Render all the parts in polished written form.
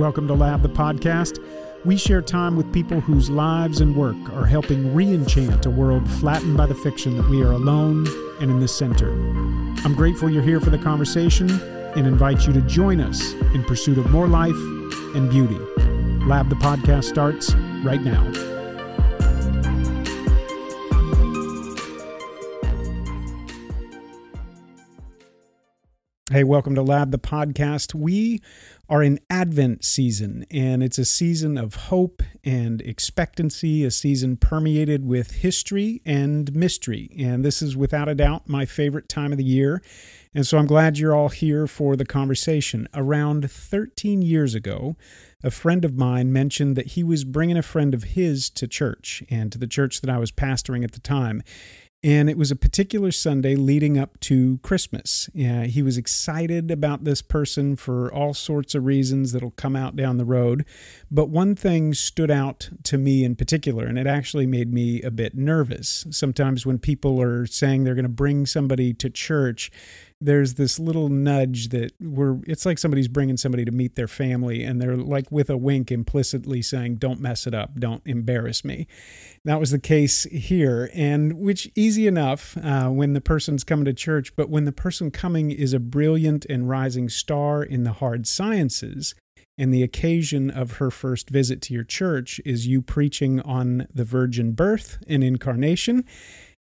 Welcome to Lab, the podcast. We share time with people whose lives and work are helping re-enchant a world flattened by the fiction that we are alone and in the center. I'm grateful you're here for the conversation and invite you to join us in pursuit of more life and beauty. Lab, the podcast starts right now. Hey, welcome to Lab, the podcast. We are in Advent season, and it's a season of hope and expectancy, a season permeated with history and mystery. And this is without a doubt my favorite time of the year. And so I'm glad you're all here for the conversation. Around 13 years ago, a friend of mine mentioned that he was bringing a friend of his to church, and to the church that I was pastoring at the time. And it was a particular Sunday leading up to Christmas. He was excited about this person for all sorts of reasons that'll come out down the road. But one thing stood out to me in particular, and it actually made me a bit nervous. Sometimes when people are saying they're going to bring somebody to church, there's this little nudge that it's like somebody's bringing somebody to meet their family, and they're like with a wink implicitly saying, don't mess it up, don't embarrass me. That was the case here, and which easy enough when the person's coming to church, but when the person coming is a brilliant and rising star in the hard sciences, and the occasion of her first visit to your church is you preaching on the virgin birth and incarnation,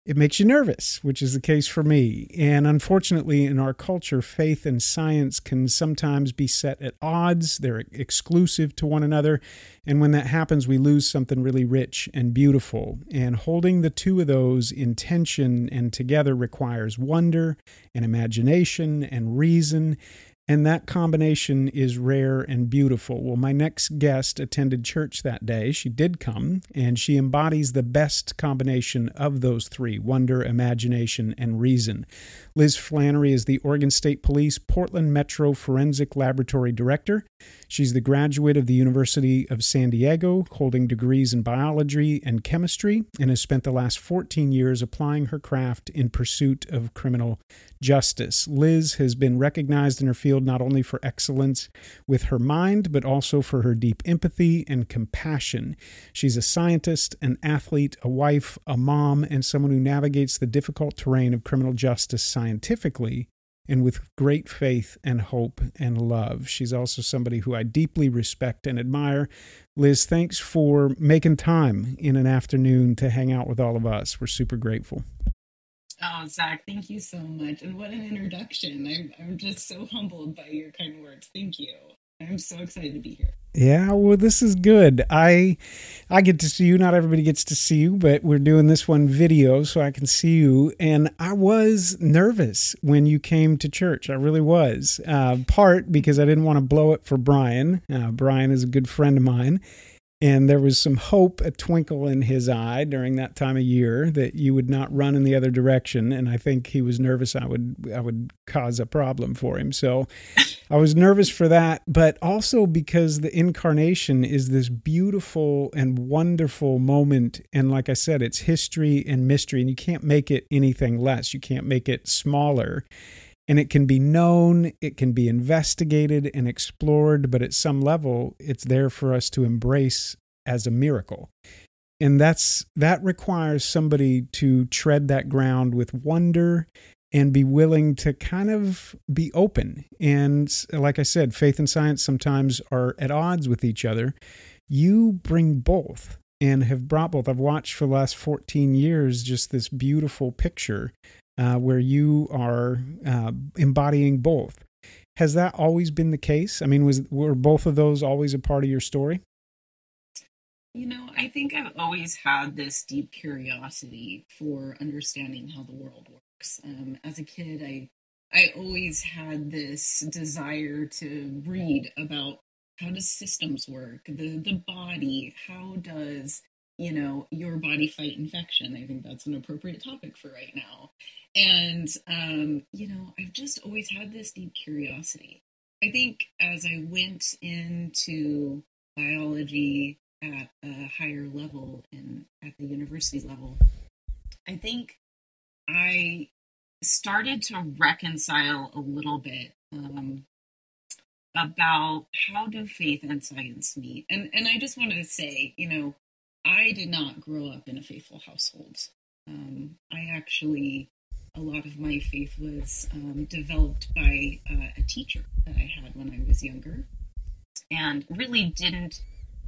it makes you nervous, which is the case for me. And unfortunately, in our culture, faith and science can sometimes be set at odds. They're exclusive to one another. And when that happens, we lose something really rich and beautiful. And holding the two of those in tension and together requires wonder and imagination and reason. And that combination is rare and beautiful. Well, my next guest attended church that day. She did come, and she embodies the best combination of those three: wonder, imagination, and reason. Liz Flannery is the Oregon State Police Portland Metro Forensic Laboratory Director. She's the graduate of the University of San Diego, holding degrees in biology and chemistry, and has spent the last 14 years applying her craft in pursuit of criminal justice. Liz has been recognized in her field not only for excellence with her mind, but also for her deep empathy and compassion. She's a scientist, an athlete, a wife, a mom, and someone who navigates the difficult terrain of criminal justice scientifically and with great faith and hope and love. She's also somebody who I deeply respect and admire. Liz, thanks for making time in an afternoon to hang out with all of us. We're super grateful. Oh, Zach, thank you so much. And what an introduction. I'm just so humbled by your kind words. Thank you. I'm so excited to be here. Yeah, well, this is good. I get to see you. Not everybody gets to see you, but we're doing this one video so I can see you. And I was nervous when you came to church. I really was. Part because I didn't want to blow it for Brian. Brian is a good friend of mine. And there was some hope, a twinkle in his eye during that time of year that you would not run in the other direction. And I think he was nervous I would cause a problem for him. So I was nervous for that, but also because the incarnation is this beautiful and wonderful moment. And like I said, it's history and mystery, and you can't make it anything less. You can't make it smaller. And it can be known, it can be investigated and explored, but at some level, it's there for us to embrace as a miracle. And that requires somebody to tread that ground with wonder and be willing to kind of be open. And like I said, faith and science sometimes are at odds with each other. You bring both and have brought both. I've watched for the last 14 years just this beautiful picture where you are embodying both. Has that always been the case? I mean, were both of those always a part of your story? You know, I think I've always had this deep curiosity for understanding how the world works. As a kid, I always had this desire to read about how does systems work, the body, how does your body fight infection. I think that's an appropriate topic for right now. And, I've just always had this deep curiosity. I think as I went into biology at a higher level and at the university level, I think I started to reconcile a little bit about how do faith and science meet. And I just wanted to say, you know, I did not grow up in a faithful household. I actually, a lot of my faith was developed by a teacher that I had when I was younger, and really didn't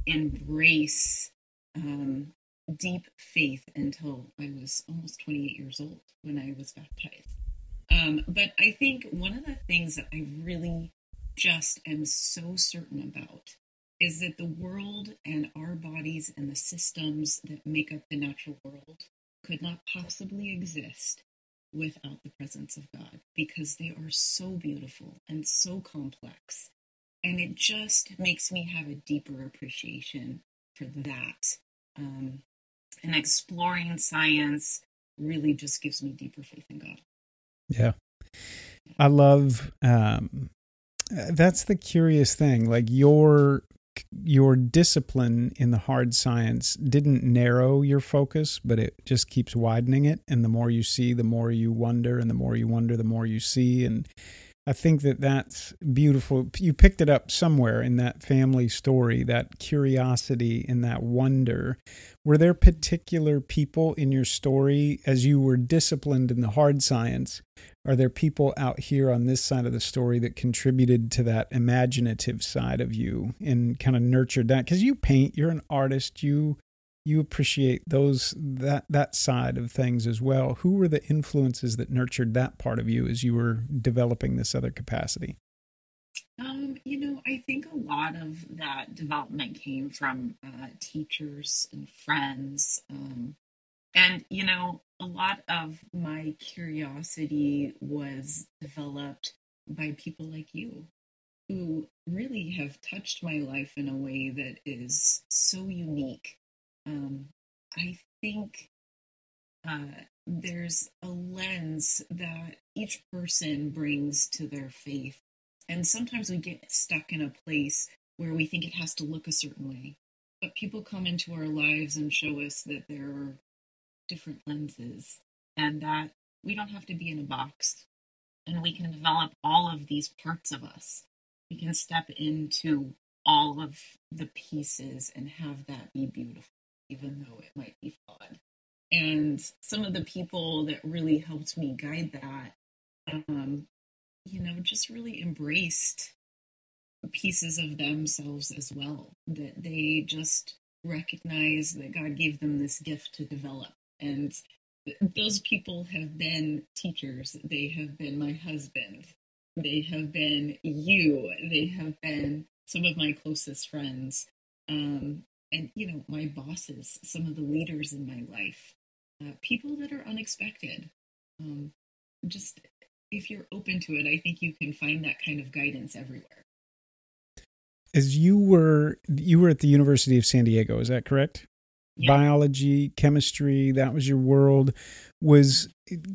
embrace deep faith until I was almost 28 years old when I was baptized. But I think one of the things that I really just am so certain about is that the world and our bodies and the systems that make up the natural world could not possibly exist without the presence of God, because they are so beautiful and so complex. And it just makes me have a deeper appreciation for that. And exploring science really just gives me deeper faith in God. Yeah. I love, that's the curious thing. Like your discipline in the hard science didn't narrow your focus, but it just keeps widening it. And the more you see, the more you wonder, and the more you wonder, the more you see. And I think that that's beautiful. You picked it up somewhere in that family story, that curiosity and that wonder. Were there particular people in your story, as you were disciplined in the hard science, are there people out here on this side of the story that contributed to that imaginative side of you and kind of nurtured that? Because you paint, you're an artist, you appreciate those that side of things as well. Who were the influences that nurtured that part of you as you were developing this other capacity? I think a lot of that development came from teachers and friends. A lot of my curiosity was developed by people like you, who really have touched my life in a way that is so unique. I think there's a lens that each person brings to their faith. And sometimes we get stuck in a place where we think it has to look a certain way. But people come into our lives and show us that there are different lenses, and that we don't have to be in a box. And we can develop all of these parts of us. We can step into all of the pieces and have that be beautiful, even though it might be flawed. And some of the people that really helped me guide that, just really embraced pieces of themselves as well, that they just recognize that God gave them this gift to develop. And those people have been teachers. They have been my husband. They have been you. They have been some of my closest friends, and my bosses, some of the leaders in my life, people that are unexpected. Just if you're open to it, I think you can find that kind of guidance everywhere. As you were at the University of San Diego, is that correct? Yeah. Biology, chemistry, that was your world. Was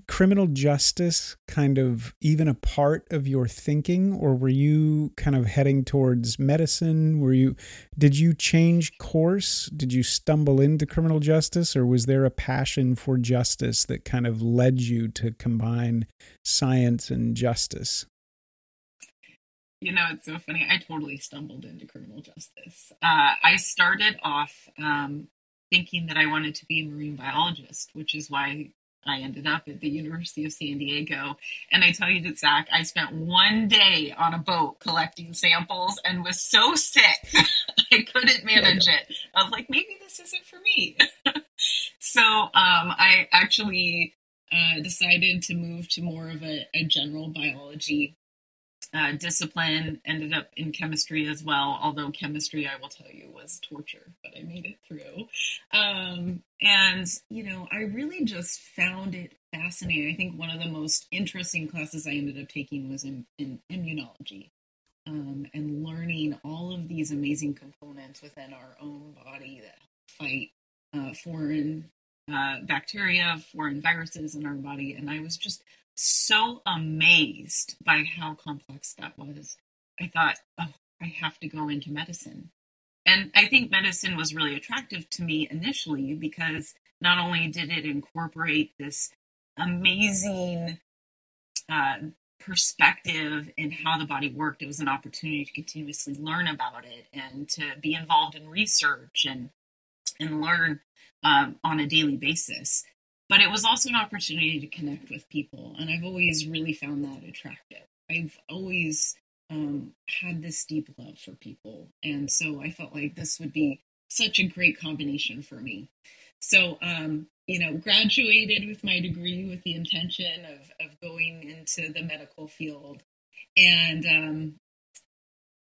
criminal justice kind of even a part of your thinking, or were you kind of heading towards medicine? Did you change course? Did you stumble into criminal justice, or was there a passion for justice that kind of led you to combine science and justice? It's so funny. I totally stumbled into criminal justice. I started off thinking that I wanted to be a marine biologist, which is why I ended up at the University of San Diego. And I tell you that, Zach, I spent one day on a boat collecting samples and was so sick I couldn't manage it. I was like, maybe this isn't for me. So I actually decided to move to more of a general biology discipline, ended up in chemistry as well, although chemistry, I will tell you, was torture, but I made it through. I really just found it fascinating. I think one of the most interesting classes I ended up taking was in immunology, and learning all of these amazing components within our own body that fight foreign bacteria, foreign viruses in our body. And I was just so amazed by how complex that was. I thought, I have to go into medicine. And I think medicine was really attractive to me initially because not only did it incorporate this amazing perspective in how the body worked. It was an opportunity to continuously learn about it and to be involved in research and learn on a daily basis. But it was also an opportunity to connect with people. And I've always really found that attractive. I've always had this deep love for people. And so I felt like this would be such a great combination for me. So, graduated with my degree with the intention of going into the medical field, and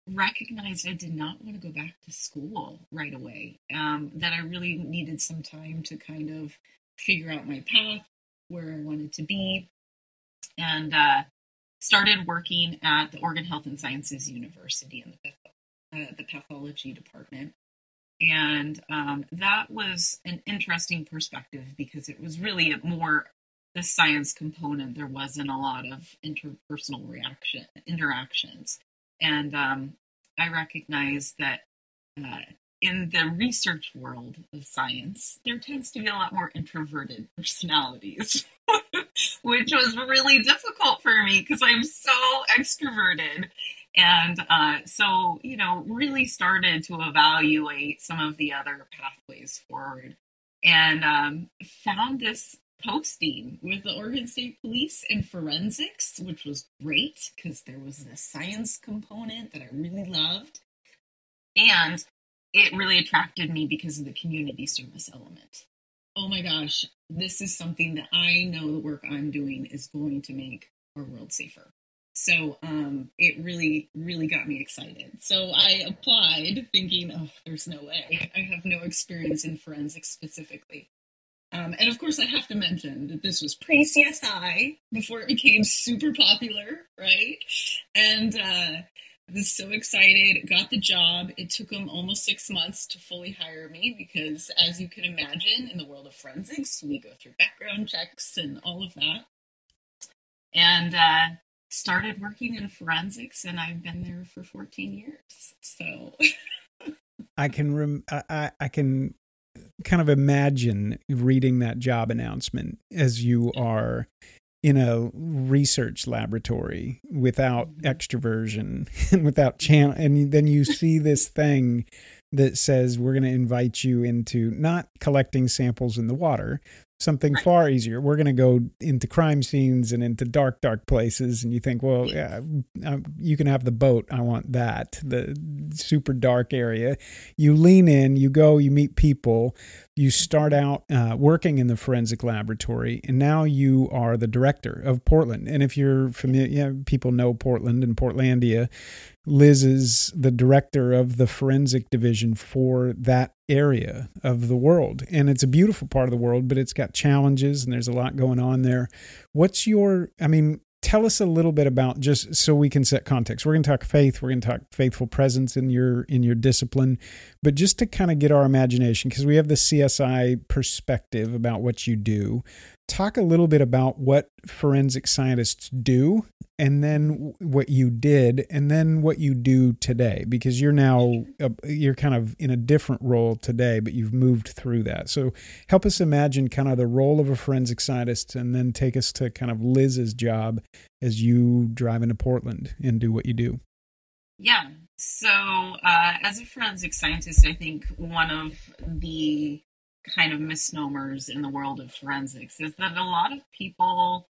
recognized I did not want to go back to school right away, that I really needed some time to kind of figure out my path, where I wanted to be, and started working at the Oregon Health and Sciences University in the pathology department. And that was an interesting perspective because it was really more the science component. There wasn't a lot of interpersonal interactions. And I recognized that in the research world of science, there tends to be a lot more introverted personalities, which was really difficult for me because I'm so extroverted. And so, really started to evaluate some of the other pathways forward, and found this posting with the Oregon State Police in forensics, which was great because there was this science component that I really loved. And it really attracted me because of the community service element. Oh my gosh, this is something that I know the work I'm doing is going to make our world safer. So it really, really got me excited. So I applied thinking, oh, there's no way. I have no experience in forensics specifically. And of course, I have to mention that this was pre-CSI, before it became super popular, right? And I was so excited, got the job. It took them almost 6 months to fully hire me because, as you can imagine, in the world of forensics, we go through background checks and all of that. And started working in forensics, and I've been there for 14 years. So I can kind of imagine reading that job announcement as you are in a research laboratory without extroversion and without channel. And then you see this thing that says, we're going to invite you into not collecting samples in the water, something far easier. We're going to go into crime scenes and into dark, dark places. And you think, well, yeah, you can have the boat. I want that, the super dark area. You lean in, you go, you meet people, you start out working in the forensic laboratory, and now you are the director of Portland. And if you're familiar, people know Portland and Portlandia. Liz is the director of the forensic division for that area of the world. And it's a beautiful part of the world, but it's got challenges and there's a lot going on there. Tell us a little bit about, just so we can set context. We're going to talk faith. We're going to talk faithful presence in your discipline, but just to kind of get our imagination, because we have the CSI perspective about what you do. Talk a little bit about what forensic scientists do, and then what you did, and then what you do today, because you're now, you're kind of in a different role today, but you've moved through that. So help us imagine kind of the role of a forensic scientist, and then take us to kind of Liz's job as you drive into Portland and do what you do. Yeah. So as a forensic scientist, I think one of the kind of misnomers in the world of forensics is that a lot of people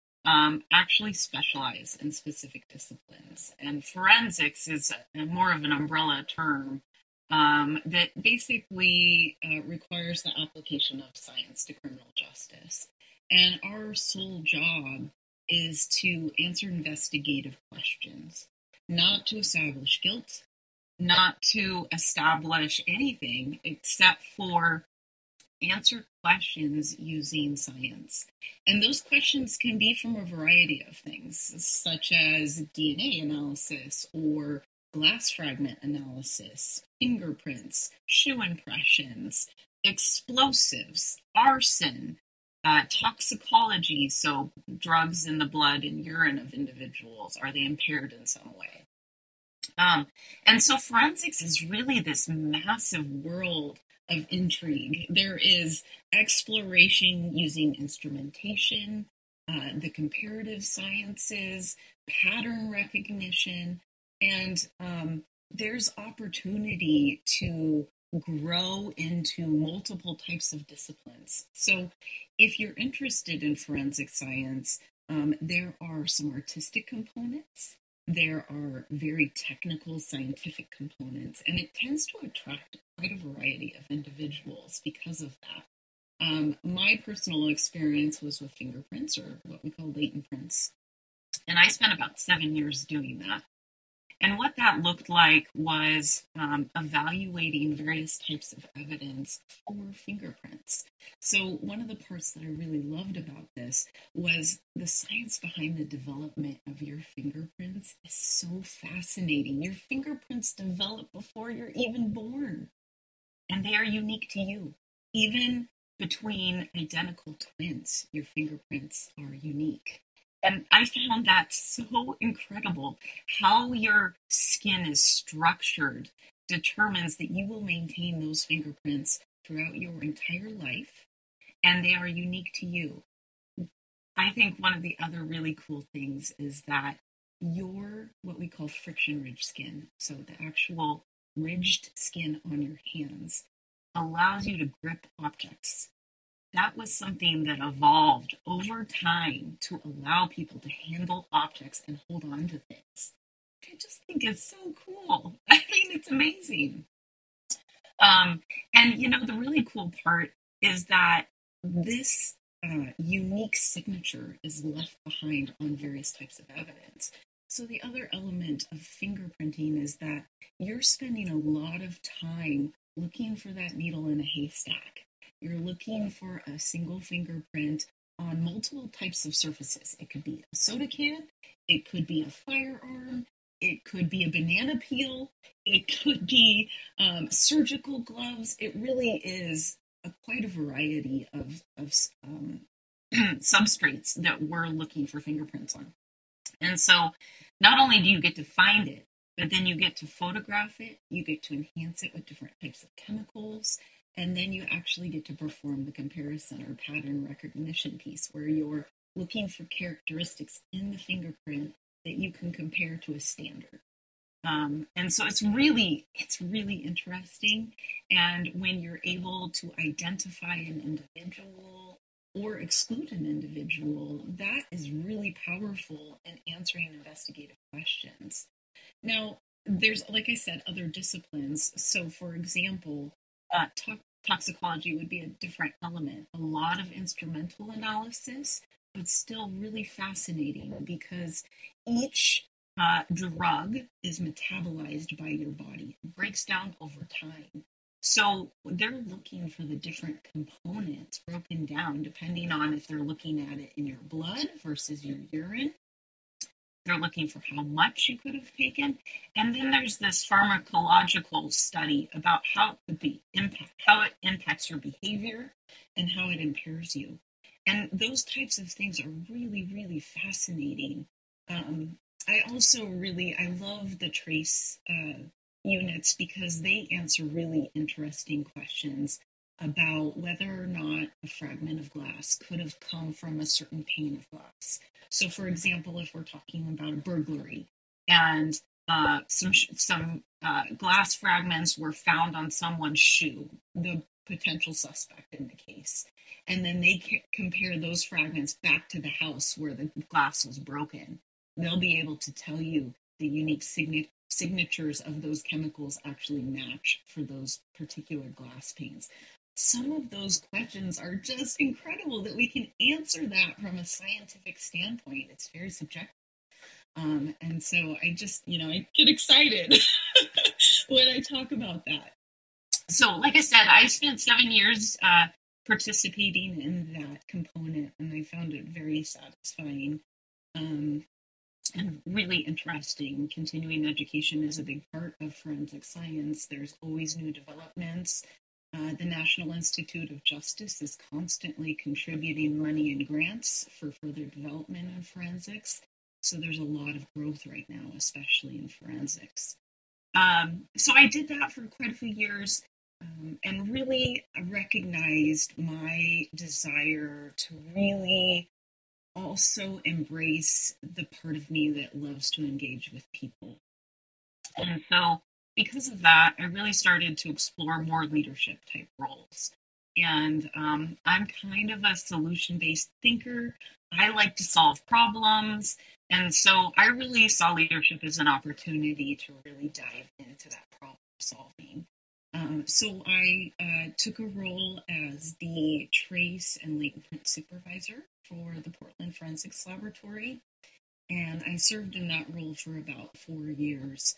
actually specialize in specific disciplines. And forensics is more of an umbrella term that basically requires the application of science to criminal justice. And our sole job is to answer investigative questions, not to establish guilt, not to establish anything except for answer questions using science. And those questions can be from a variety of things, such as DNA analysis or glass fragment analysis, fingerprints, shoe impressions, explosives, arson, toxicology, so drugs in the blood and urine of individuals. Are they impaired in some way? And so forensics is really this massive world of intrigue. There is exploration using instrumentation, the comparative sciences, pattern recognition, and there's opportunity to grow into multiple types of disciplines. So if you're interested in forensic science, there are some artistic components. There are very technical scientific components, and it tends to attract quite a variety of individuals because of that. My personal experience was with fingerprints, or what we call latent prints. And I spent about 7 years doing that. And what that looked like was evaluating various types of evidence for fingerprints. So one of the parts that I really loved about this was the science behind the development of your fingerprints is so fascinating. Your fingerprints develop before you're even born, and they are unique to you. Even between identical twins, your fingerprints are unique. And I found that so incredible. How your skin is structured determines that you will maintain those fingerprints throughout your entire life, and they are unique to you. I think one of the other really cool things is that your, what we call friction-ridged skin, so the actual ridged skin on your hands, allows you to grip objects. That was something that evolved over time to allow people to handle objects and hold on to things. I just think it's so cool. I mean, it's amazing. And, you know, the really cool part is that this unique signature is left behind on various types of evidence. So the other element of fingerprinting is that you're spending a lot of time looking for that needle in a haystack. You're looking for a single fingerprint on multiple types of surfaces. It could be a soda can, it could be a firearm, it could be a banana peel, it could be surgical gloves. It really is quite a variety of substrates that we're looking for fingerprints on. And so not only do you get to find it, but then you get to photograph it, you get to enhance it with different types of chemicals, and then you actually get to perform the comparison or pattern recognition piece where you're looking for characteristics in the fingerprint that you can compare to a standard. And so it's really interesting. And when you're able to identify an individual or exclude an individual, that is really powerful in answering investigative questions. Now, there's, like I said, other disciplines. So, for example, toxicology would be a different element. A lot of instrumental analysis, but still really fascinating because each drug is metabolized by your body. It breaks down over time. So they're looking for the different components broken down depending on if they're looking at it in your blood versus your urine. They're looking for how much you could have taken. And then there's this pharmacological study about how it could be how it impacts your behavior and how it impairs you. And those types of things are really, really fascinating. I love the trace units because they answer really interesting questions about whether or not a fragment of glass could have come from a certain pane of glass. So, for example, if we're talking about a burglary and some glass fragments were found on someone's shoe, the potential suspect in the case, and then they compare those fragments back to the house where the glass was broken, they'll be able to tell you the unique signatures of those chemicals actually match for those particular glass panes. Some of those questions are just incredible that we can answer that from a scientific standpoint. It's very subjective. And so I just, I get excited when I talk about that. So, like I said, I spent 7 years participating in that component, and I found it very satisfying and really interesting. Continuing education is a big part of forensic science. There's always new developments. The National Institute of Justice is constantly contributing money and grants for further development in forensics. So there's a lot of growth right now, especially in forensics. So I did that for quite a few years and really recognized my desire to really also embrace the part of me that loves to engage with people. And so because of that, I really started to explore more leadership type roles. And I'm kind of a solution-based thinker. I like to solve problems. And so I really saw leadership as an opportunity to really dive into that problem solving. So I took a role as the trace and latent supervisor for the Portland Forensic Laboratory. And I served in that role for about 4 years.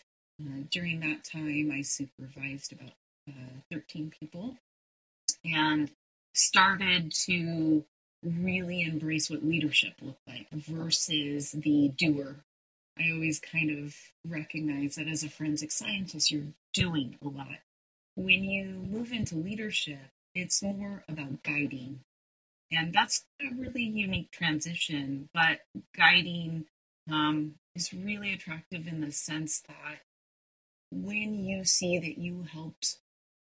During that time, I supervised about 13 people and started to really embrace what leadership looked like versus the doer. I always kind of recognize that as a forensic scientist, you're doing a lot. When you move into leadership, it's more about guiding. And that's a really unique transition, but guiding is really attractive in the sense that when you see that you helped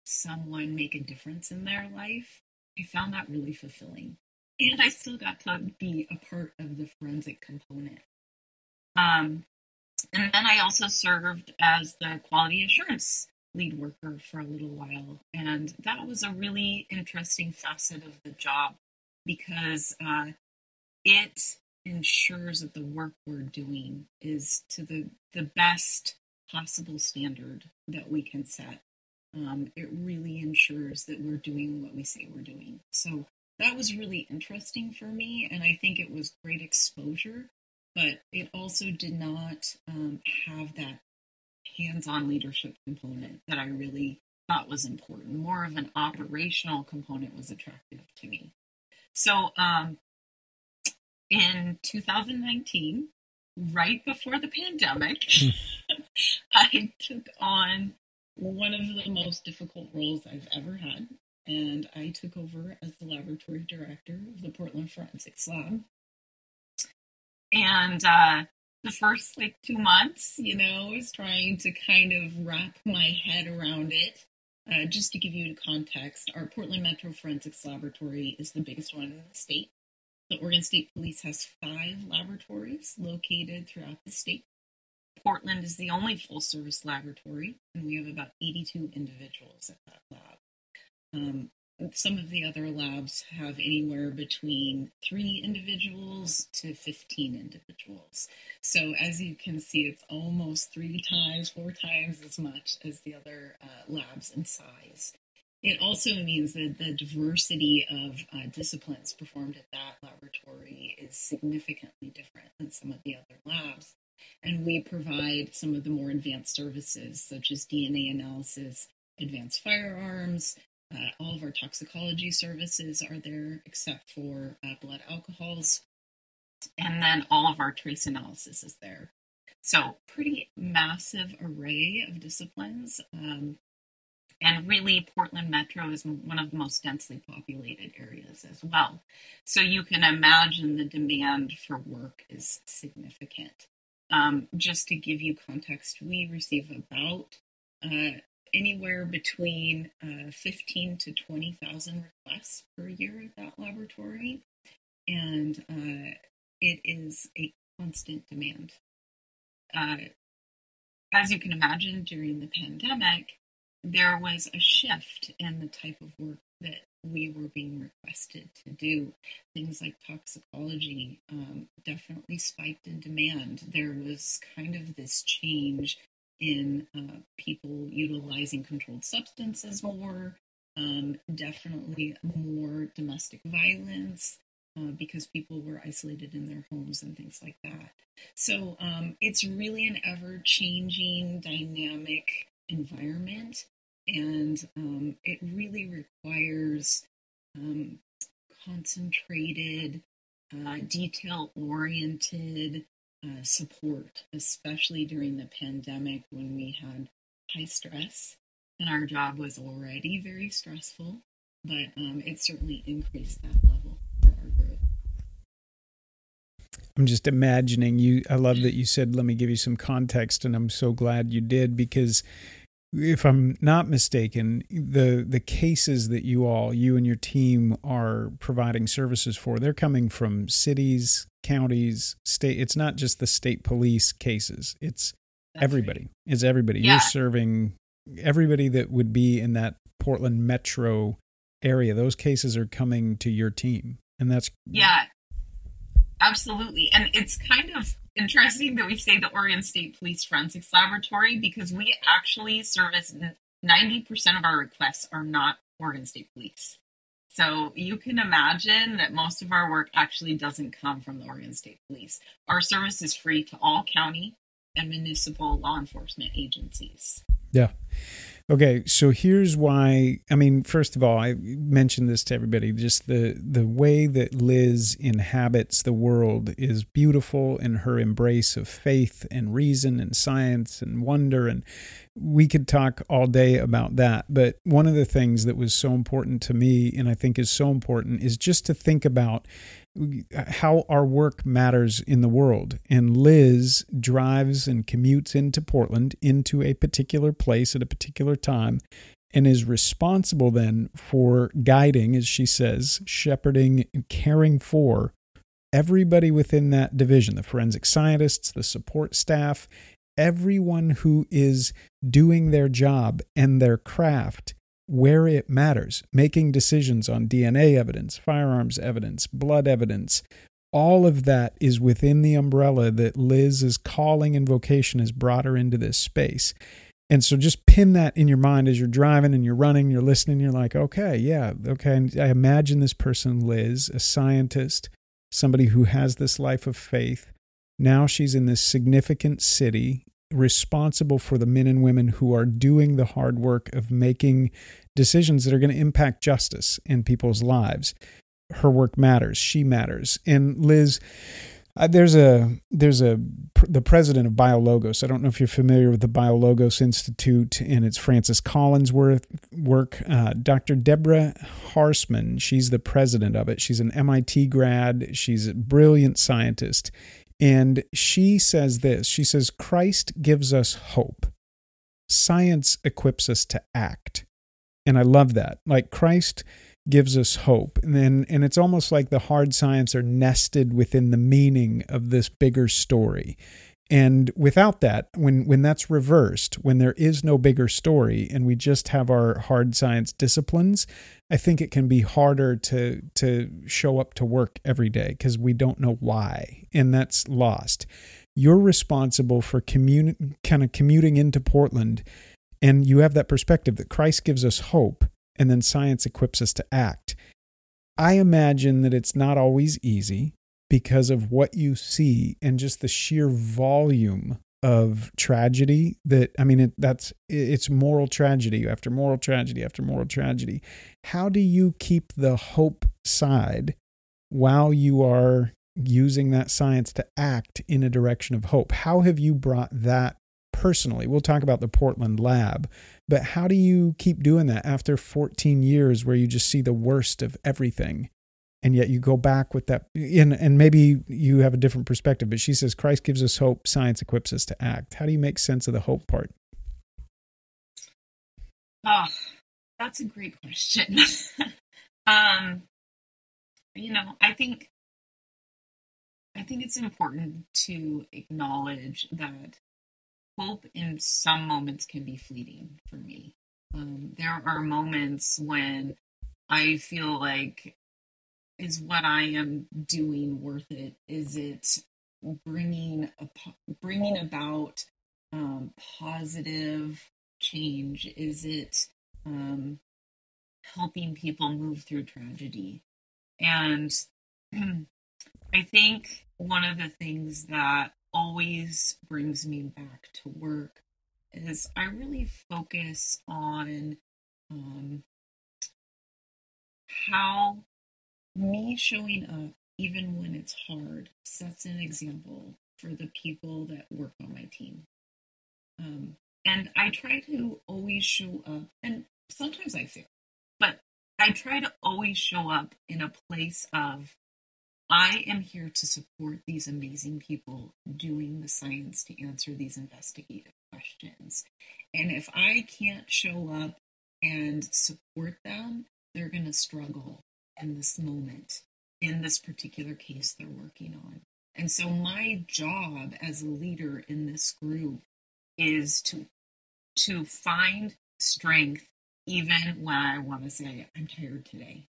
someone make a difference in their life, I found that really fulfilling. And I still got to be a part of the forensic component. And then I also served as the quality assurance lead worker for a little while. And that was a really interesting facet of the job because it ensures that the work we're doing is to the best possible standard that we can set. It really ensures that we're doing what we say we're doing. So that was really interesting for me. And I think it was great exposure, but it also did not have that hands-on leadership component that I really thought was important. More of an operational component was attractive to me. So in 2019, right before the pandemic, I took on one of the most difficult roles I've ever had. And I took over as the laboratory director of the Portland Forensics Lab. And the first 2 months, I was trying to kind of wrap my head around it. Just to give you context, our Portland Metro Forensic Laboratory is the biggest one in the state. The Oregon State Police has 5 laboratories located throughout the state. Portland is the only full-service laboratory, and we have about 82 individuals at that lab. Some of the other labs have anywhere between 3 individuals to 15 individuals. So as you can see, it's almost 4 times as much as the other labs in size. It also means that the diversity of disciplines performed at that laboratory is significantly different than some of the other labs. And we provide some of the more advanced services, such as DNA analysis, advanced firearms. All of our toxicology services are there, except for blood alcohols. And then all of our trace analysis is there. So pretty massive array of disciplines. And really, Portland Metro is one of the most densely populated areas as well. So you can imagine the demand for work is significant. Just to give you context, we receive about anywhere between 15 to 20,000 requests per year at that laboratory, and it is a constant demand. As you can imagine, during the pandemic, there was a shift in the type of work that we were being requested to do. Things like toxicology definitely spiked in demand. There was kind of this change in people utilizing controlled substances more, definitely more domestic violence because people were isolated in their homes and things like that. So it's really an ever-changing dynamic environment, and it really requires concentrated, detail-oriented support, especially during the pandemic when we had high stress and our job was already very stressful, but it certainly increased that level for our group. I'm just imagining you. I love that you said, let me give you some context, and I'm so glad you did, because if I'm not mistaken, the cases that you and your team are providing services for, they're coming from cities, counties, state. It's not just the state police cases. It's everybody. It's everybody. Yeah. You're serving everybody that would be in that Portland metro area. Those cases are coming to your team. And that's... Yeah, absolutely. And it's kind of interesting that we say the Oregon State Police Forensics Laboratory, because we actually service 90% of our requests are not Oregon State Police. So you can imagine that most of our work actually doesn't come from the Oregon State Police. Our service is free to all county and municipal law enforcement agencies. Yeah. Okay. So here's why. I mean, first of all, I mentioned this to everybody, just the way that Liz inhabits the world is beautiful in her embrace of faith and reason and science and wonder. And we could talk all day about that. But one of the things that was so important to me, and I think is so important, is just to think about how our work matters in the world. And Liz drives and commutes into Portland, into a particular place at a particular time, and is responsible then for guiding, as she says, shepherding and caring for everybody within that division, the forensic scientists, the support staff, everyone who is doing their job and their craft where it matters, making decisions on DNA evidence, firearms evidence, blood evidence. All of that is within the umbrella that Liz's calling and vocation has brought her into this space. And so just pin that in your mind as you're driving and you're running, you're listening, you're like, okay, yeah, okay. And I imagine this person, Liz, a scientist, somebody who has this life of faith. Now she's in this significant city, responsible for the men and women who are doing the hard work of making decisions that are going to impact justice in people's lives. Her work matters. She matters. And Liz, the president of BioLogos. I don't know if you're familiar with the BioLogos Institute, and it's Francis Collins' work. Dr. Deborah Harsman, she's the president of it. She's an MIT grad. She's a brilliant scientist. And she says this, she says, Christ gives us hope. Science equips us to act. And I love that. Like, Christ gives us hope. And it's almost like the hard science are nested within the meaning of this bigger story. And without that, when that's reversed, when there is no bigger story and we just have our hard science disciplines, I think it can be harder to show up to work every day because we don't know why, and that's lost. You're responsible for commuting into Portland, and you have that perspective that Christ gives us hope, and then science equips us to act. I imagine that it's not always easy, because of what you see and just the sheer volume of tragedy that, I mean, it's moral tragedy after moral tragedy after moral tragedy. How do you keep the hope side while you are using that science to act in a direction of hope? How have you brought that personally? We'll talk about the Portland lab, but how do you keep doing that after 14 years where you just see the worst of everything? And yet you go back with that, and maybe you have a different perspective, but she says, Christ gives us hope, science equips us to act. How do you make sense of the hope part? Oh, that's a great question. I think it's important to acknowledge that hope in some moments can be fleeting for me. There are moments when I feel like, is what I am doing worth it? Is it bringing about positive change? Is it helping people move through tragedy? And I think one of the things that always brings me back to work is I really focus on how me showing up, even when it's hard, sets an example for the people that work on my team. And I try to always show up, and sometimes I fail, but I try to always show up in a place of, I am here to support these amazing people doing the science to answer these investigative questions. And if I can't show up and support them, they're going to struggle in this moment, in this particular case they're working on. And so my job as a leader in this group is to find strength even when I want to say, I'm tired today.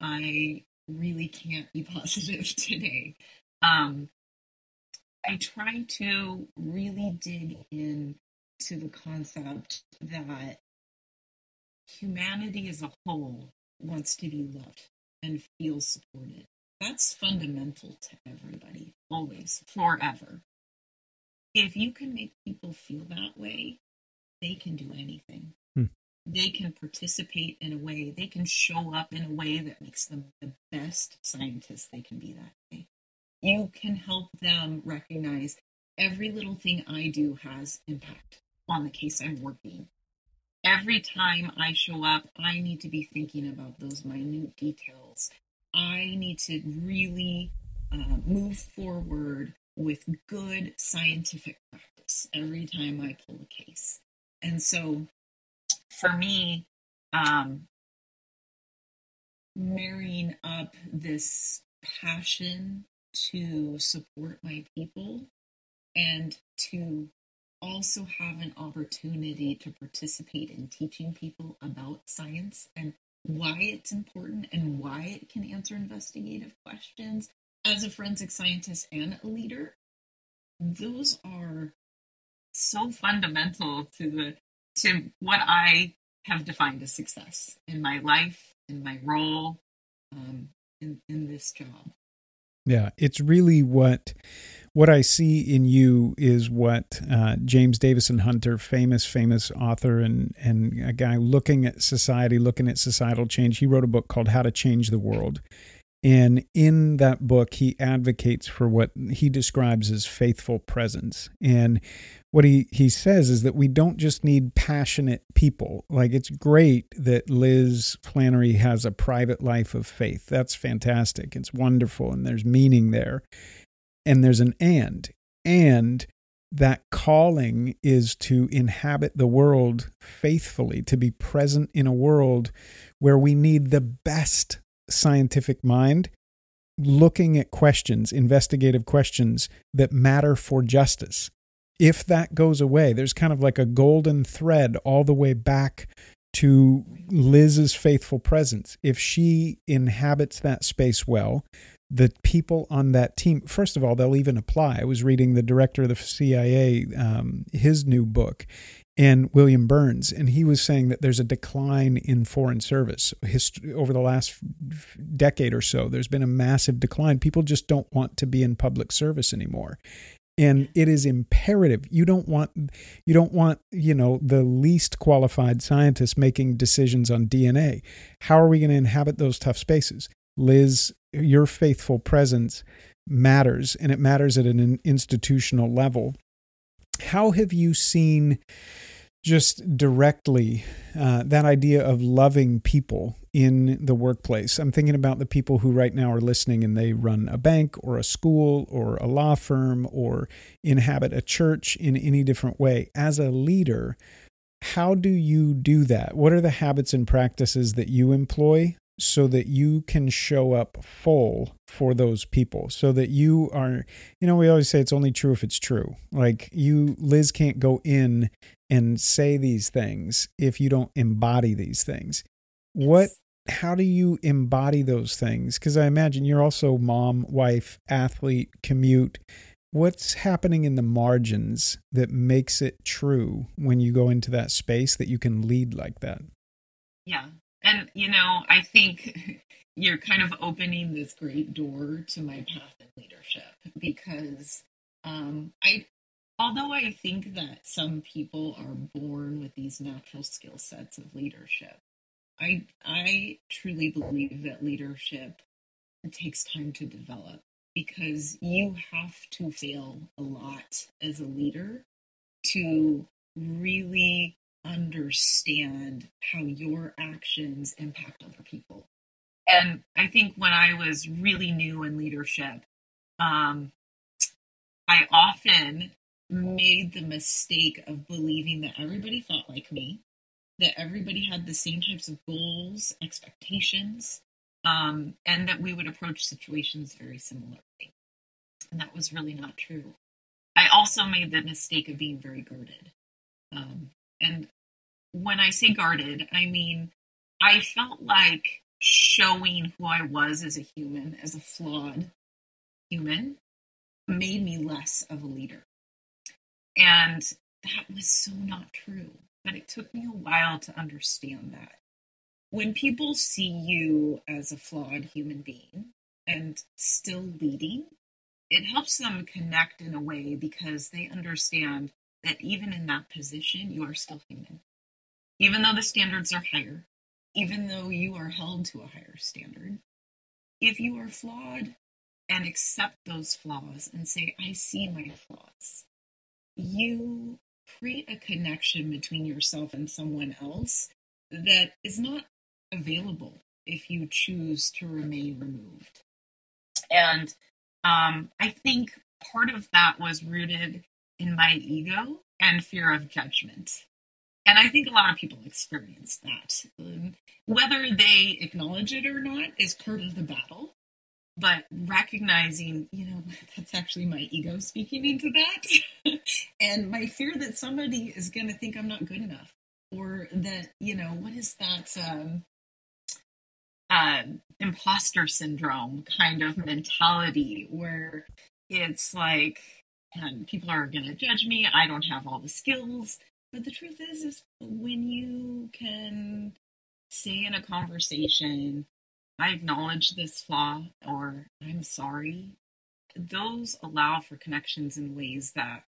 I really can't be positive today. I try to really dig in to the concept that humanity as a whole wants to be loved and feel supported. That's fundamental to everybody, always, forever. If you can make people feel that way, they can do anything. They can participate in a way, they can show up in a way that makes them the best scientists they can be that day. You can help them recognize every little thing I do has impact on the case I'm working. Every time I show up, I need to be thinking about those minute details. I need to really move forward with good scientific practice every time I pull a case. And so for me, marrying up this passion to support my people and to also have an opportunity to participate in teaching people about science and why it's important and why it can answer investigative questions as a forensic scientist and a leader, those are so fundamental to what I have defined as success in my life, in my role, in this job. Yeah, it's really what I see in you is what James Davison Hunter, famous author and a guy looking at society, looking at societal change. He wrote a book called How to Change the World. And in that book, he advocates for what he describes as faithful presence. And what he says is that we don't just need passionate people. Like, it's great that Liz Flannery has a private life of faith. That's fantastic. It's wonderful. And there's meaning there. And there's an and. And that calling is to inhabit the world faithfully, to be present in a world where we need the best scientific mind looking at questions, investigative questions that matter for justice. If that goes away, there's kind of like a golden thread all the way back to Liz's faithful presence. If she inhabits that space well, the people on that team, first of all, they'll even apply. I was reading the director of the CIA, his new book, and William Burns, and he was saying that there's a decline in foreign service. Over the last decade or so, there's been a massive decline. People just don't want to be in public service anymore. And it is imperative. You don't want, the least qualified scientists making decisions on DNA. How are we going to inhabit those tough spaces? Liz, your faithful presence matters, and it matters at an institutional level. How have you seen just directly that idea of loving people in the workplace? I'm thinking about the people who right now are listening and they run a bank or a school or a law firm or inhabit a church in any different way. As a leader, how do you do that? What are the habits and practices that you employ so that you can show up full for those people, so that you are, we always say it's only true if it's true. Like, Liz can't go in and say these things if you don't embody these things. Yes. How do you embody those things? Because I imagine you're also mom, wife, athlete, commute. What's happening in the margins that makes it true when you go into that space that you can lead like that? Yeah. And, I think you're kind of opening this great door to my path in leadership because although I think that some people are born with these natural skill sets of leadership, I truly believe that leadership takes time to develop because you have to fail a lot as a leader to really understand how your actions impact other people. And I think when I was really new in leadership, I often made the mistake of believing that everybody thought like me, that everybody had the same types of goals, expectations, and that we would approach situations very similarly. And that was really not true. I also made the mistake of being very guarded. And when I say guarded, I mean, I felt like showing who I was as a human, as a flawed human, made me less of a leader. And that was so not true. But it took me a while to understand that. When people see you as a flawed human being and still leading, it helps them connect in a way because they understand that even in that position, you are still human. Even though the standards are higher, even though you are held to a higher standard, if you are flawed and accept those flaws and say, I see my flaws, you create a connection between yourself and someone else that is not available if you choose to remain removed. And I think part of that was rooted in my ego and fear of judgment. And I think a lot of people experience that. Whether they acknowledge it or not is part of the battle. But recognizing, that's actually my ego speaking into that. And my fear that somebody is going to think I'm not good enough. Or that, what is that imposter syndrome kind of mentality where it's like, and people are going to judge me. I don't have all the skills. But the truth is when you can say in a conversation, I acknowledge this flaw, or I'm sorry, those allow for connections in ways that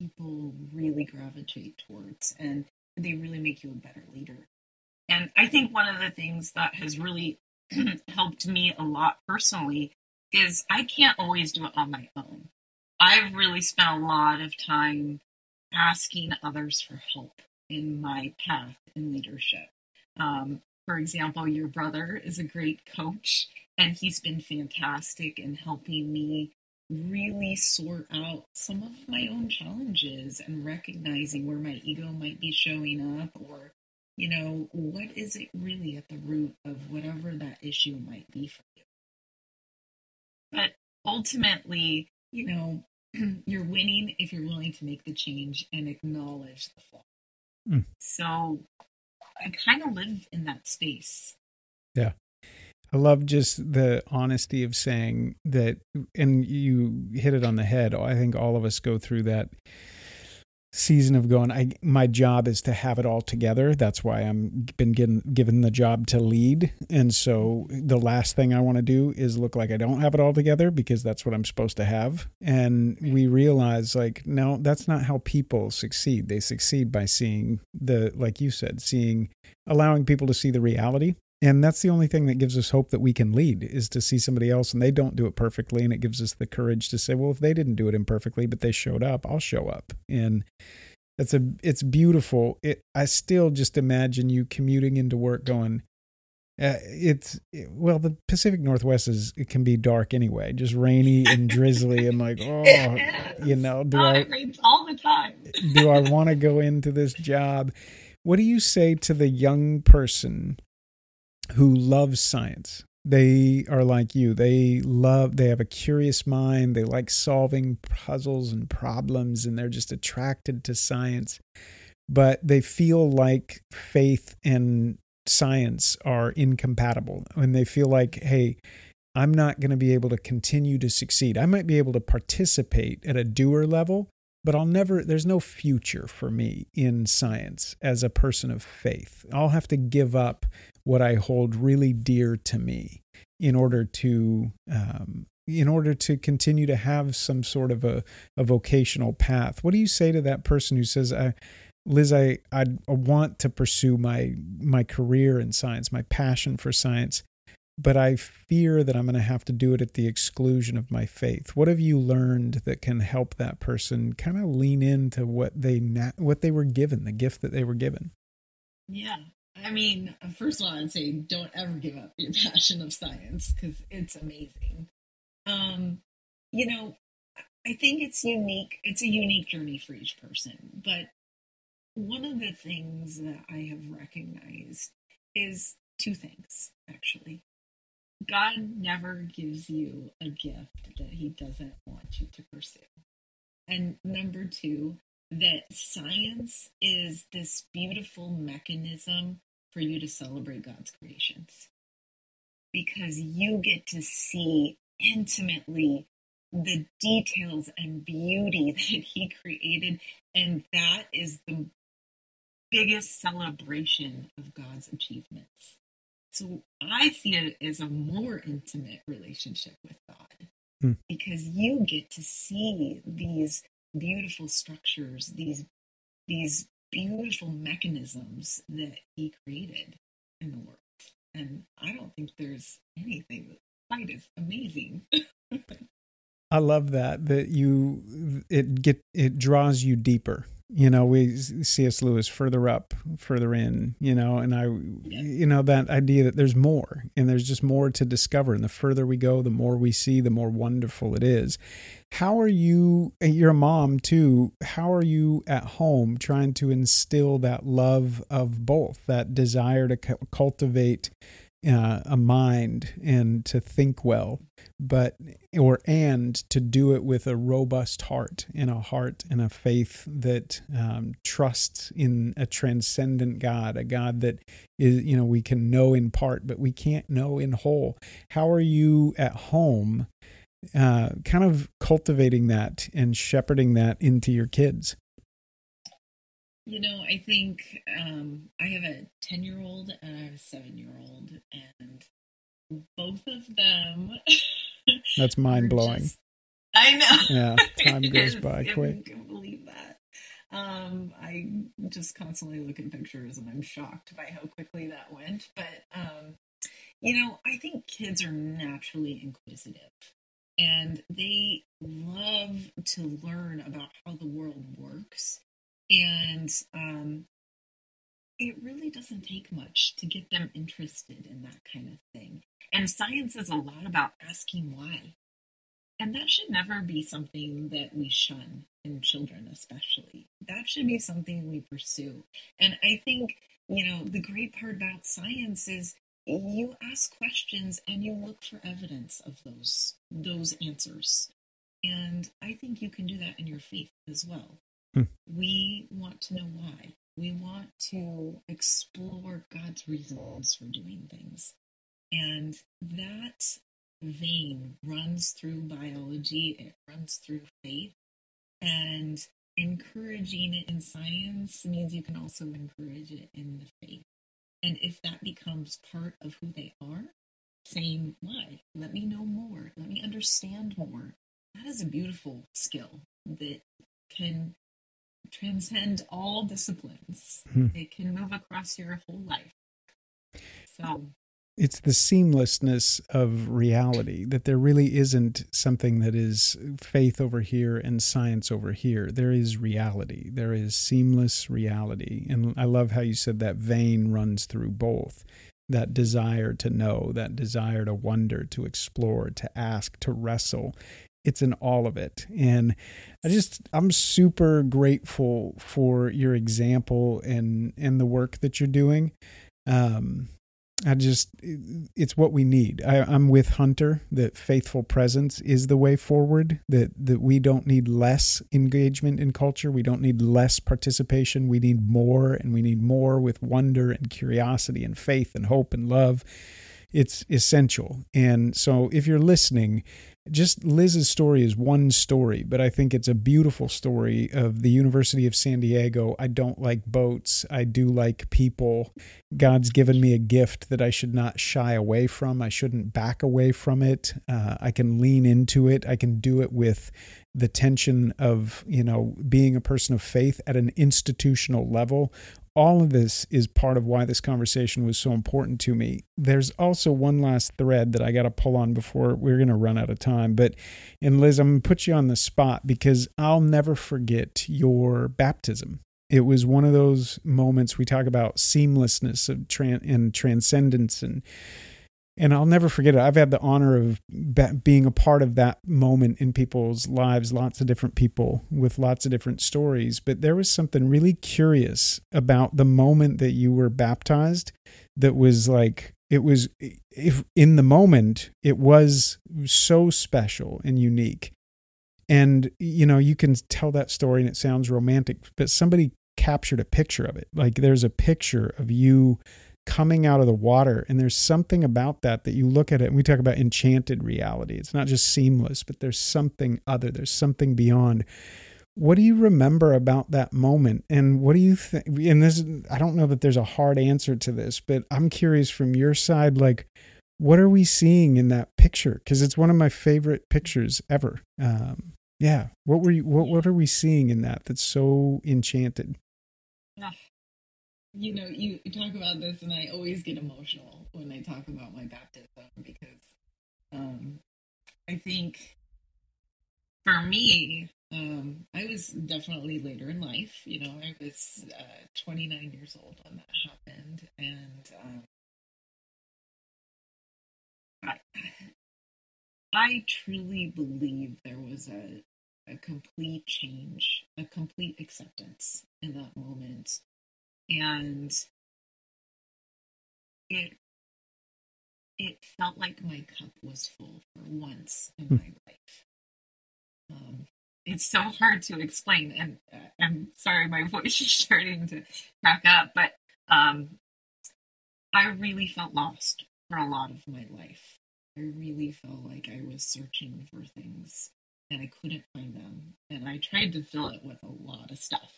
people really gravitate towards, and they really make you a better leader. And I think one of the things that has really helped me a lot personally is I can't always do it on my own. I've really spent a lot of time asking others for help in my path in leadership. For example, your brother is a great coach, and he's been fantastic in helping me really sort out some of my own challenges and recognizing where my ego might be showing up, or, what is it really at the root of whatever that issue might be for you. But ultimately, you're winning if you're willing to make the change and acknowledge the flaw. Mm. So I kind of live in that space. Yeah. I love just the honesty of saying that, and you hit it on the head. I think all of us go through that season of going, my job is to have it all together. That's why I've been given the job to lead. And so the last thing I want to do is look like I don't have it all together because that's what I'm supposed to have. And we realize no, that's not how people succeed. They succeed by seeing allowing people to see the reality. And that's the only thing that gives us hope that we can lead is to see somebody else and they don't do it perfectly. And it gives us the courage to say, well, if they didn't do it imperfectly, but they showed up, I'll show up. And it's beautiful. I still just imagine you commuting into work going, the Pacific Northwest can be dark anyway, just rainy and drizzly and it rains all the time. Do I want to go into this job? What do you say to the young person who loves science? They are like you. They have a curious mind. They like solving puzzles and problems, and they're just attracted to science. But they feel like faith and science are incompatible. And they feel like, hey, I'm not going to be able to continue to succeed. I might be able to participate at a doer level, but there's no future for me in science as a person of faith. I'll have to give up what I hold really dear to me in order to continue to have some sort of a vocational path. What do you say to that person who says, Liz, I want to pursue my career in science, my passion for science, but I fear that I'm going to have to do it at the exclusion of my faith. What have you learned that can help that person kind of lean into what they were given, the gift that they were given? Yeah. First of all, I'd say don't ever give up your passion of science because it's amazing. I think it's unique. It's a unique journey for each person. But one of the things that I have recognized is two things, actually. God never gives you a gift that he doesn't want you to pursue. And number two, that science is this beautiful mechanism for you to celebrate God's creations, because you get to see intimately the details and beauty that he created. And that is the biggest celebration of God's achievements. So I see it as a more intimate relationship with God, because you get to see these beautiful structures, these beautiful mechanisms that he created in the world. And I don't think there's anything that's quite as amazing. I love that it draws you deeper. You know, we C.S. Lewis further in, you know, and I, you know, that idea that there's more and there's just more to discover. And the further we go, the more we see, the more wonderful it is. How are you, and you're a mom too, how are you at home trying to instill that love of both, that desire to cultivate a mind and to think well, and to do it with a robust heart and a faith that trusts in a transcendent God, a God that is, you know, we can know in part, but we can't know in whole. How are you at home kind of cultivating that and shepherding that into your kids? You know, I think I have a 10-year-old and I have a 7-year-old, and both of them. That's mind blowing. I know. Yeah, time goes by quick. I can't believe that. I just constantly look at pictures and I'm shocked by how quickly that went. But you know, I think kids are naturally inquisitive, and they love to learn about how the world works. And it really doesn't take much to get them interested in that kind of thing. And science is a lot about asking why. And that should never be something that we shun in children, especially. That should be something we pursue. And I think, you know, the great part about science is you ask questions and you look for evidence of those answers. And I think you can do that in your faith as well. We want to know why. We want to explore God's reasons for doing things. And that vein runs through biology, it runs through faith. And encouraging it in science means you can also encourage it in the faith. And if that becomes part of who they are, saying, why? Let me know more. Let me understand more. That is a beautiful skill that can transcend all disciplines. It can move across your whole life. So it's the seamlessness of reality, that there really isn't something that is faith over here and science over here. There is reality. There is seamless reality. And I love how you said that vein runs through both. That desire to know, that desire to wonder, to explore, to ask, to wrestle. It's in all of it. And I'm super grateful for your example and the work that you're doing. It's what we need. I'm with Hunter, that faithful presence is the way forward, that we don't need less engagement in culture. We don't need less participation. We need more, and we need more with wonder and curiosity and faith and hope and love. It's essential. And so if you're listening, just Liz's story is one story, but I think it's a beautiful story of the University of San Diego. I don't like boats. I do like people. God's given me a gift that I should not shy away from. I shouldn't back away from it. I can lean into it. I can do it with the tension of, you know, being a person of faith at an institutional level. All of this is part of why this conversation was so important to me. There's also one last thread that I got to pull on before we're going to run out of time. And Liz, I'm going to put you on the spot because I'll never forget your baptism. It was one of those moments we talk about seamlessness of and transcendence and I'll never forget it. I've had the honor of being a part of that moment in people's lives, lots of different people with lots of different stories. But there was something really curious about the moment that you were baptized that was like, It was, if in the moment, it was so special and unique. And, you know, you can tell that story and it sounds romantic, but somebody captured a picture of it. Like, there's a picture of you coming out of the water, and there's something about that that you look at it, and we talk about enchanted reality. It's not just seamless, but there's something other. There's something beyond. What do you remember about that moment? And what do you think? And this, I don't know that there's a hard answer to this, but I'm curious from your side, like, what are we seeing in that picture? Because it's one of my favorite pictures ever. Yeah. What were you, what are we seeing in that that's so enchanted? You know, you talk about this, and I always get emotional when I talk about my baptism, because I think for me, I was definitely later in life. You know, I was 29 years old when that happened, and I truly believe there was a complete change, a complete acceptance in that moment, and it felt like my cup was full for once in my life. It's so hard to explain, and I'm sorry, my voice is starting to crack up, but I really felt lost for a lot of my life. I really felt like I was searching for things, and I couldn't find them. And I tried to fill it with a lot of stuff.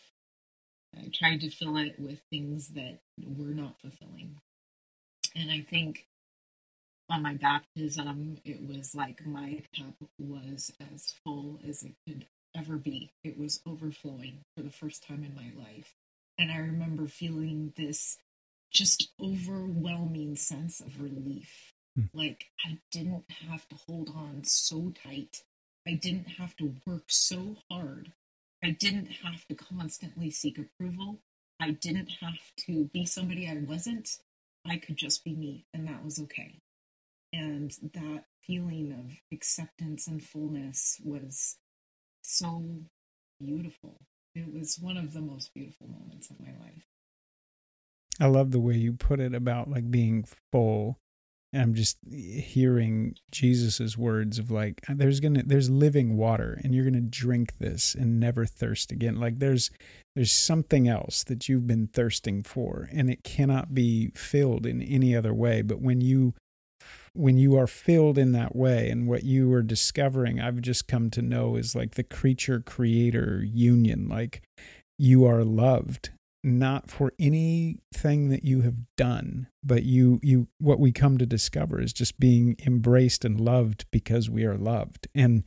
I tried to fill it with things that were not fulfilling. And I think on my baptism, it was like my cup was as full as it could ever be. It was overflowing for the first time in my life. And I remember feeling this just overwhelming sense of relief. Like, I didn't have to hold on so tight. I didn't have to work so hard. I didn't have to constantly seek approval. I didn't have to be somebody I wasn't. I could just be me, and that was okay. And that feeling of acceptance and fullness was so beautiful. It was one of the most beautiful moments of my life. I love the way you put it about, like, being full. And I'm just hearing Jesus's words of, like, there's living water, and you're gonna drink this and never thirst again. Like, there's something else that you've been thirsting for, and it cannot be filled in any other way. But when you are filled in that way, and what you are discovering, I've just come to know, is like the creature creator union. Like, you are loved, not for anything that you have done, but you what we come to discover is just being embraced and loved because we are loved. And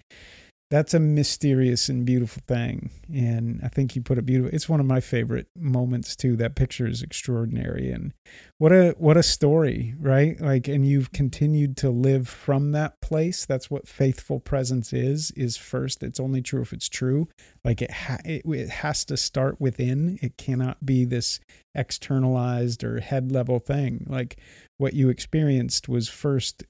that's a mysterious and beautiful thing. And I think you put it beautiful. It's one of my favorite moments too. That picture is extraordinary. And what a story, right? Like, and you've continued to live from that place. That's what faithful presence is first. It's only true if it's true. Like, it has to start within. It cannot be this externalized or head level thing. Like, what you experienced was first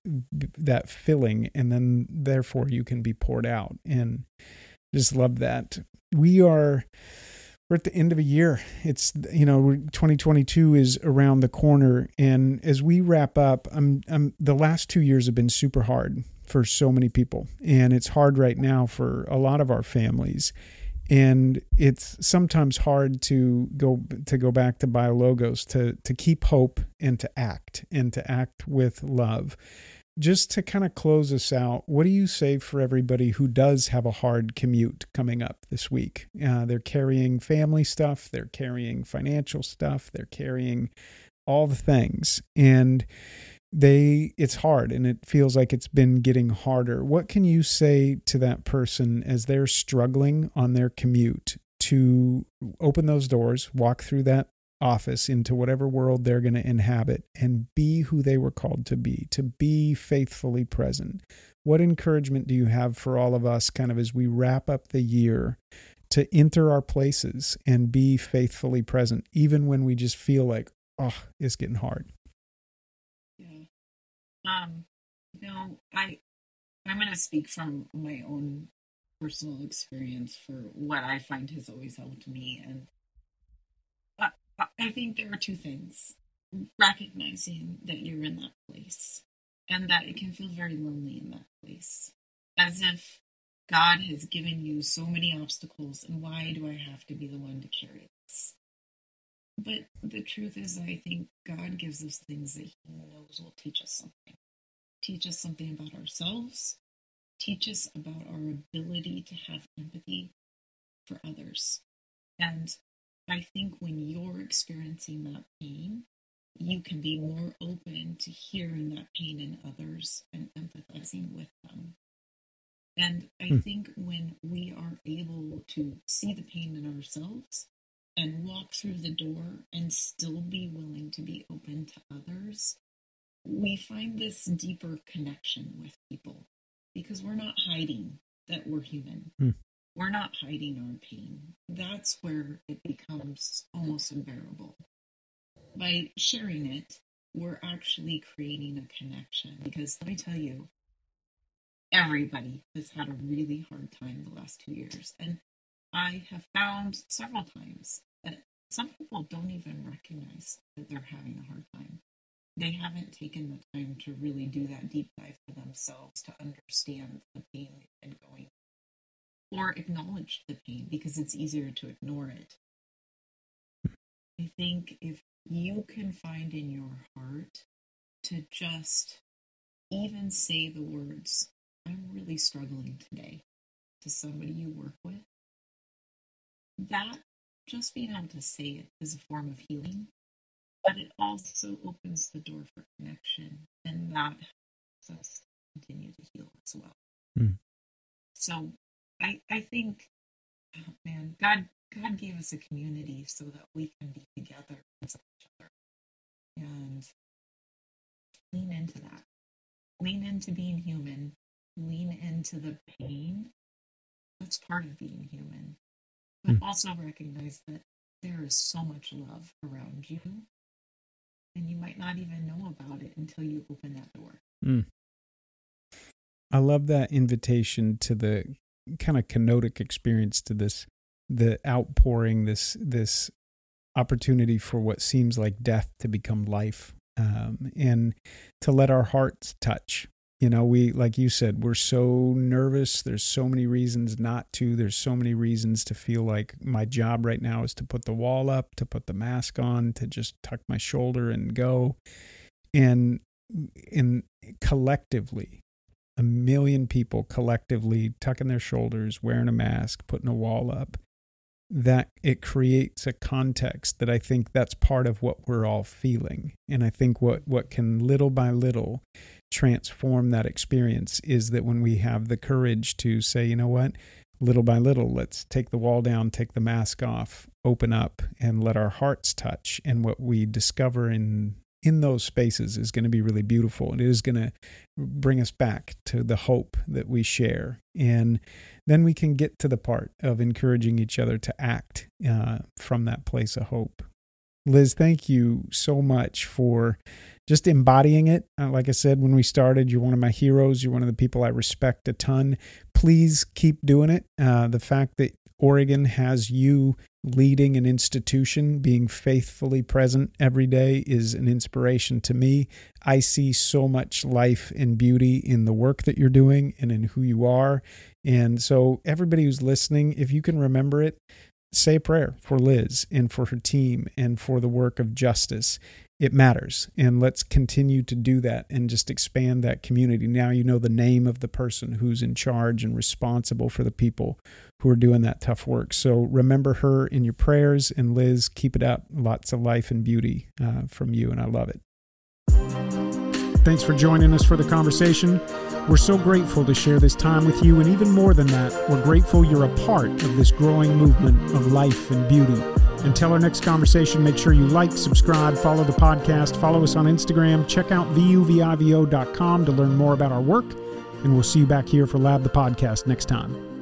that filling, and then therefore you can be poured out. And just love that. We're at the end of a year. It's, you know, 2022 is around the corner. And as we wrap up, I'm the last 2 years have been super hard for so many people. And it's hard right now for a lot of our families. And it's sometimes hard to go back to BioLogos, to keep hope and to act with love. Just to kind of close us out, what do you say for everybody who does have a hard commute coming up this week? They're carrying family stuff, they're carrying financial stuff, they're carrying all the things, and it's hard, and it feels like it's been getting harder. What can you say to that person as they're struggling on their commute to open those doors, walk through that office into whatever world they're going to inhabit, and be who they were called to be faithfully present? What encouragement do you have for all of us kind of as we wrap up the year to enter our places and be faithfully present, even when we just feel like, oh, it's getting hard? I'm going to speak from my own personal experience for what I find has always helped me. And I think there are two things recognizing that you're in that place and that it can feel very lonely in that place, as if God has given you so many obstacles and why do I have to be the one to carry this? But the truth is, I think God gives us things that he knows will teach us something. Teach us something about ourselves, teach us about our ability to have empathy for others. And I think when you're experiencing that pain, you can be more open to hearing that pain in others and empathizing with them. And I think when we are able to see the pain in ourselves and walk through the door and still be willing to be open to others, we find this deeper connection with people because we're not hiding that we're human. We're not hiding our pain. That's where it becomes almost unbearable. By sharing it, we're actually creating a connection because let me tell you, everybody has had a really hard time the last 2 years. And I have found several times that some people don't even recognize that they're having a hard time. They haven't taken the time to really do that deep dive for themselves to understand the pain they've been going through or acknowledge the pain because it's easier to ignore it. I think if you can find in your heart to just even say the words, I'm really struggling today, to somebody you work with, that just being able to say it is a form of healing. But it also opens the door for connection, and that helps us continue to heal as well. So I think, oh man, God gave us a community so that we can be together with each other and lean into that. Lean into being human. Lean into the pain. That's part of being human. But also recognize that there is so much love around you. And you might not even know about it until you open that door. I love that invitation to the kind of kenotic experience, to this, the outpouring, this opportunity for what seems like death to become life, and to let our hearts touch. You know, we, like you said, we're so nervous. There's so many reasons not to. There's so many reasons to feel like my job right now is to put the wall up, to put the mask on, to just tuck my shoulder and go. And collectively, 1 million people collectively tucking their shoulders, wearing a mask, putting a wall up, that it creates a context that I think that's part of what we're all feeling. And I think what can little by little transform that experience is that when we have the courage to say, you know what, little by little, let's take the wall down, take the mask off, open up, and let our hearts touch. And what we discover in those spaces is going to be really beautiful. And it is going to bring us back to the hope that we share. And then we can get to the part of encouraging each other to act from that place of hope. Liz, thank you so much for just embodying it. Like I said, when we started, you're one of my heroes. You're one of the people I respect a ton. Please keep doing it. The fact that Oregon has you leading an institution, being faithfully present every day is an inspiration to me. I see so much life and beauty in the work that you're doing and in who you are. And so everybody who's listening, if you can remember it, say a prayer for Liz and for her team and for the work of justice. It matters. And let's continue to do that and just expand that community. Now you know the name of the person who's in charge and responsible for the people who are doing that tough work. So remember her in your prayers. And Liz, keep it up. Lots of life and beauty from you. And I love it. Thanks for joining us for the conversation. We're so grateful to share this time with you, and even more than that, we're grateful you're a part of this growing movement of life and beauty. Until our next conversation, make sure you like, subscribe, follow the podcast, follow us on Instagram, check out vuvivo.com to learn more about our work, and we'll see you back here for Lab the Podcast next time.